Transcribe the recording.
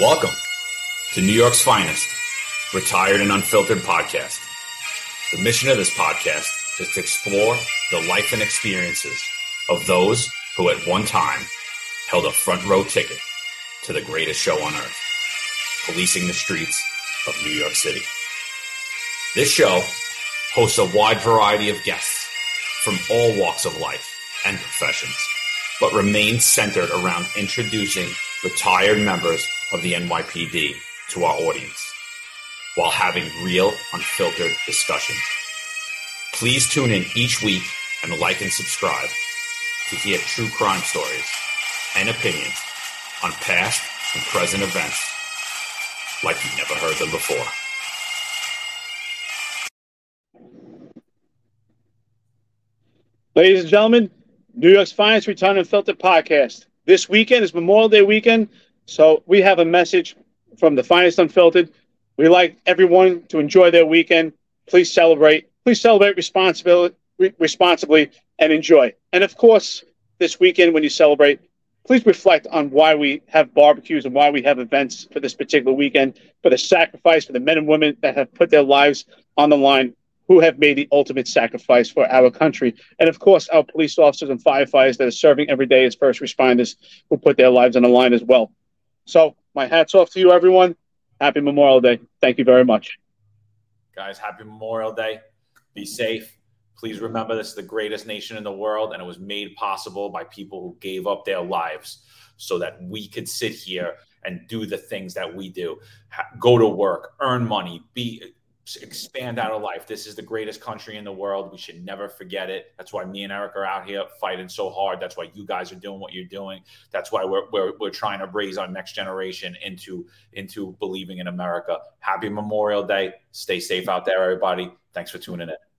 Welcome to New York's Finest, Retired and Unfiltered podcast. The mission of this podcast is to explore the life and experiences of those who at one time held a front row ticket to the greatest show on earth, policing the streets of New York City. This show hosts a wide variety of guests from all walks of life and professions, but remains centered around introducing retired members of the NYPD to our audience while having real, unfiltered discussions. Please tune in each week and like and subscribe to hear true crime stories and opinions on past and present events like you've never heard them before. Ladies and gentlemen, New York's Finest Retired Unfiltered podcast. This weekend is Memorial Day weekend, so we have a message from The Finest Unfiltered. We like everyone to enjoy their weekend. Please celebrate. Please celebrate responsibly and enjoy. And of course, this weekend when you celebrate, please reflect on why we have barbecues and why we have events for this particular weekend, for the sacrifice, for the men and women that have put their lives on the line, who have made the ultimate sacrifice for our country. And of course, our police officers and firefighters that are serving every day as first responders who put their lives on the line as well. So my hat's off to you, everyone. Happy Memorial Day. Thank you very much. Guys, happy Memorial Day. Be safe. Please remember this is the greatest nation in the world, and it was made possible by people who gave up their lives so that we could sit here and do the things that we do. Go to work, earn money, expand out of life. This is the greatest country in the world. We should never forget it. That's why me and Eric are out here fighting so hard. That's why you guys are doing what you're doing. That's why we're trying to raise our next generation into believing in America. Happy Memorial Day. Stay safe out there, everybody. Thanks for tuning in.